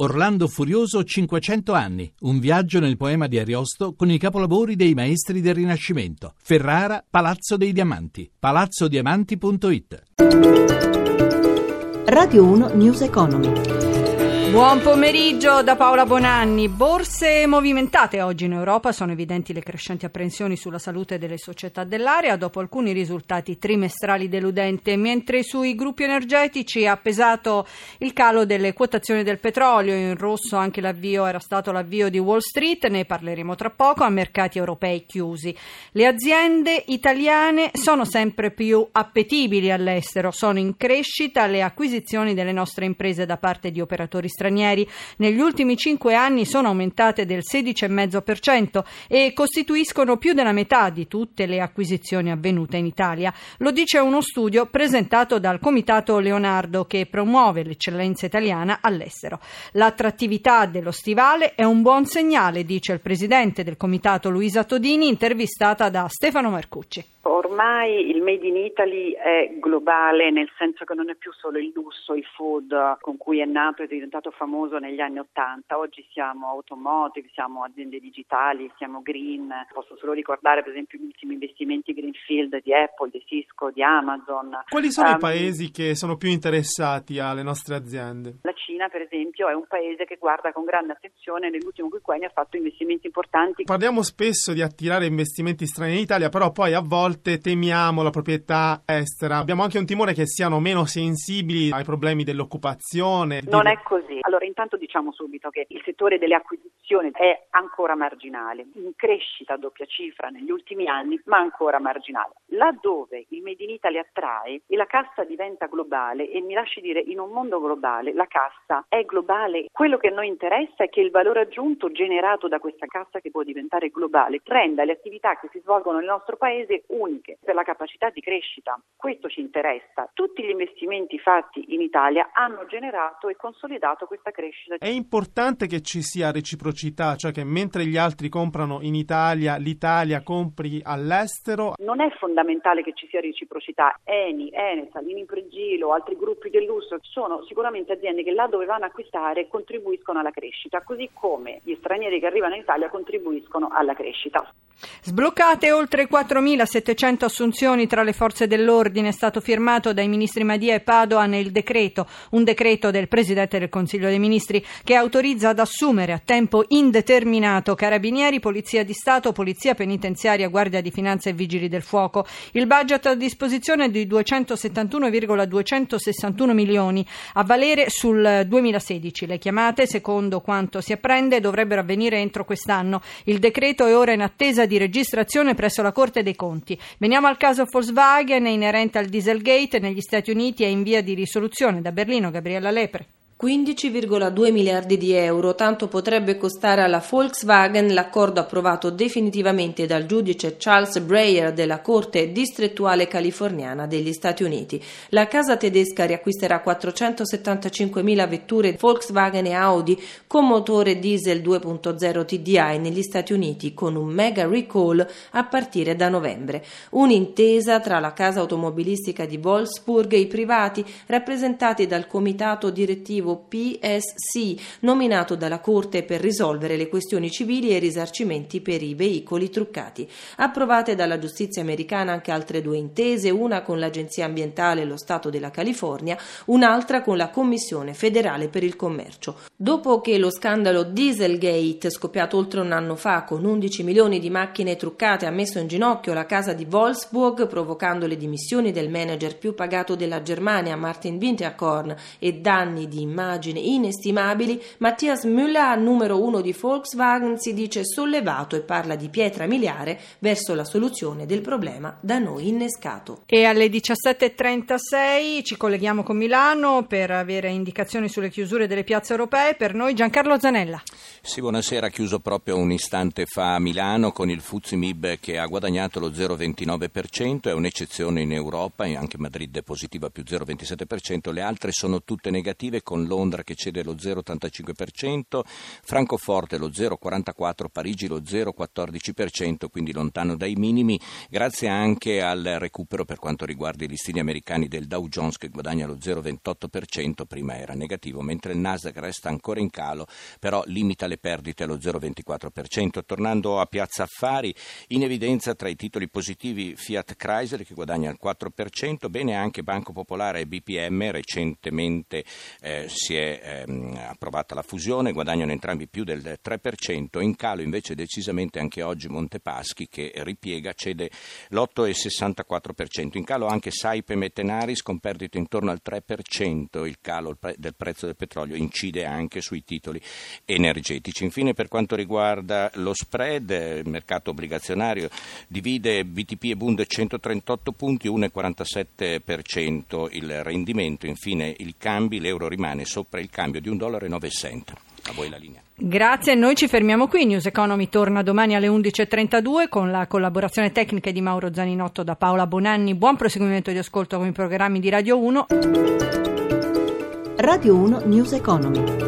Orlando Furioso 500 anni, un viaggio nel poema di Ariosto con i capolavori dei maestri del Rinascimento. Ferrara, Palazzo dei Diamanti, PalazzoDiamanti.it. Radio 1 News Economy. Buon pomeriggio da Paola Bonanni. Borse movimentate oggi in Europa, sono evidenti le crescenti apprensioni sulla salute delle società dell'area dopo alcuni risultati trimestrali deludenti, mentre sui gruppi energetici ha pesato il calo delle quotazioni del petrolio, in rosso anche l'avvio di Wall Street, ne parleremo tra poco, a mercati europei chiusi. Le aziende italiane sono sempre più appetibili all'estero, sono in crescita le acquisizioni delle nostre imprese da parte di operatori stranieri. Negli ultimi 5 anni sono aumentate del 16,5% e costituiscono più della metà di tutte le acquisizioni avvenute in Italia. Lo dice uno studio presentato dal Comitato Leonardo che promuove l'eccellenza italiana all'estero. L'attrattività dello stivale è un buon segnale, dice il presidente del Comitato Luisa Todini, intervistata da Stefano Marcucci. Ormai il Made in Italy è globale, nel senso che non è più solo il lusso, il food con cui è nato e è diventato famoso negli anni '80. Oggi siamo automotive, siamo aziende digitali, siamo green. Posso solo ricordare per esempio gli ultimi investimenti Greenfield di Apple, di Cisco, di Amazon. Quali sono i paesi che sono più interessati alle nostre aziende? La Cina per esempio è un paese che guarda con grande attenzione, nell'ultimo quinquennio ha fatto investimenti importanti. Parliamo spesso di attirare investimenti strani in Italia, però poi a volte temiamo la proprietà estera. Abbiamo anche un timore che siano meno sensibili ai problemi dell'occupazione. Non è così. Allora, intanto diciamo subito che il settore delle acquisizioni è ancora marginale, in crescita a doppia cifra negli ultimi anni, ma ancora marginale. Laddove il Made in Italy attrae e la cassa diventa globale, e mi lasci dire, in un mondo globale la cassa è globale. Quello che a noi interessa è che il valore aggiunto generato da questa cassa, che può diventare globale, renda le attività che si svolgono nel nostro paese uniche per la capacità di crescita. Questo ci interessa. Tutti gli investimenti fatti in Italia hanno generato e consolidato questa crescita. È importante che ci sia reciprocità, cioè che mentre gli altri comprano in Italia, l'Italia compri all'estero. Non è fondamentale che ci sia reciprocità. Eni, Enel, Salini Impregilo, altri gruppi del lusso sono sicuramente aziende che là dove vanno a acquistare contribuiscono alla crescita, così come gli stranieri che arrivano in Italia contribuiscono alla crescita. Sbloccate oltre 4.700 assunzioni tra le forze dell'ordine. È stato firmato dai ministri Madia e Padoan il decreto, un decreto del presidente del Consiglio dei Ministri che autorizza ad assumere a tempo indeterminato carabinieri, polizia di Stato, polizia penitenziaria, guardia di finanza e vigili del fuoco. Il budget a disposizione è di 271,261 milioni a valere sul 2016. Le chiamate, secondo quanto si apprende, dovrebbero avvenire entro quest'anno. Il decreto è ora in attesa di registrazione presso la Corte dei Conti. Veniamo al caso Volkswagen inerente al Dieselgate negli Stati Uniti, è in via di risoluzione. Da Berlino, Gabriella Lepre. 15,2 miliardi di euro, tanto potrebbe costare alla Volkswagen l'accordo approvato definitivamente dal giudice Charles Breyer della Corte Distrettuale Californiana degli Stati Uniti. La casa tedesca riacquisterà 475.000 vetture Volkswagen e Audi con motore diesel 2.0 TDI negli Stati Uniti, con un mega recall a partire da novembre. Un'intesa tra la casa automobilistica di Wolfsburg e i privati rappresentati dal comitato direttivo PSC, nominato dalla Corte per risolvere le questioni civili e risarcimenti per i veicoli truccati. Approvate dalla giustizia americana anche altre 2 intese, una con l'Agenzia Ambientale e lo Stato della California, un'altra con la Commissione Federale per il Commercio. Dopo che lo scandalo Dieselgate, scoppiato oltre un anno fa con 11 milioni di macchine truccate, ha messo in ginocchio la casa di Wolfsburg, provocando le dimissioni del manager più pagato della Germania, Martin Winterkorn, e danni di immagini inestimabili, Matthias Müller, numero 1 di Volkswagen, si dice sollevato e parla di pietra miliare verso la soluzione del problema da noi innescato. E alle 17.36 ci colleghiamo con Milano per avere indicazioni sulle chiusure delle piazze europee. Per noi Giancarlo Zanella. Sì, buonasera. Chiuso proprio un istante fa a Milano con il FTSE MIB che ha guadagnato lo 0,29%, è un'eccezione in Europa, anche Madrid è positiva più 0,27%, le altre sono tutte negative con Londra che cede lo 0,85%, Francoforte lo 0,44%, Parigi lo 0,14%, quindi lontano dai minimi, grazie anche al recupero per quanto riguarda i listini americani del Dow Jones che guadagna lo 0,28%, prima era negativo, mentre il Nasdaq resta ancora in calo, però limita le perdite allo 0,24%. Tornando a Piazza Affari, in evidenza tra i titoli positivi Fiat Chrysler che guadagna il 4%, bene anche Banco Popolare e BPM, recentemente si è approvata la fusione, guadagnano entrambi più del 3%, in calo invece decisamente anche oggi Montepaschi che ripiega, cede l'8,64%, in calo anche Saipem e Tenaris con perdite intorno al 3%, il calo del prezzo del petrolio incide anche sui titoli energetici. Infine, per quanto riguarda lo spread, il mercato obbligazionario divide BTP e Bund 138 punti, 1,47% il rendimento. Infine, il cambio, l'euro rimane sopra il cambio di $1,09. A voi la linea. Grazie, noi ci fermiamo qui. News Economy torna domani alle 11.32 con la collaborazione tecnica di Mauro Zaninotto, da Paola Bonanni. Buon proseguimento di ascolto con i programmi di Radio 1. Radio 1 News Economy.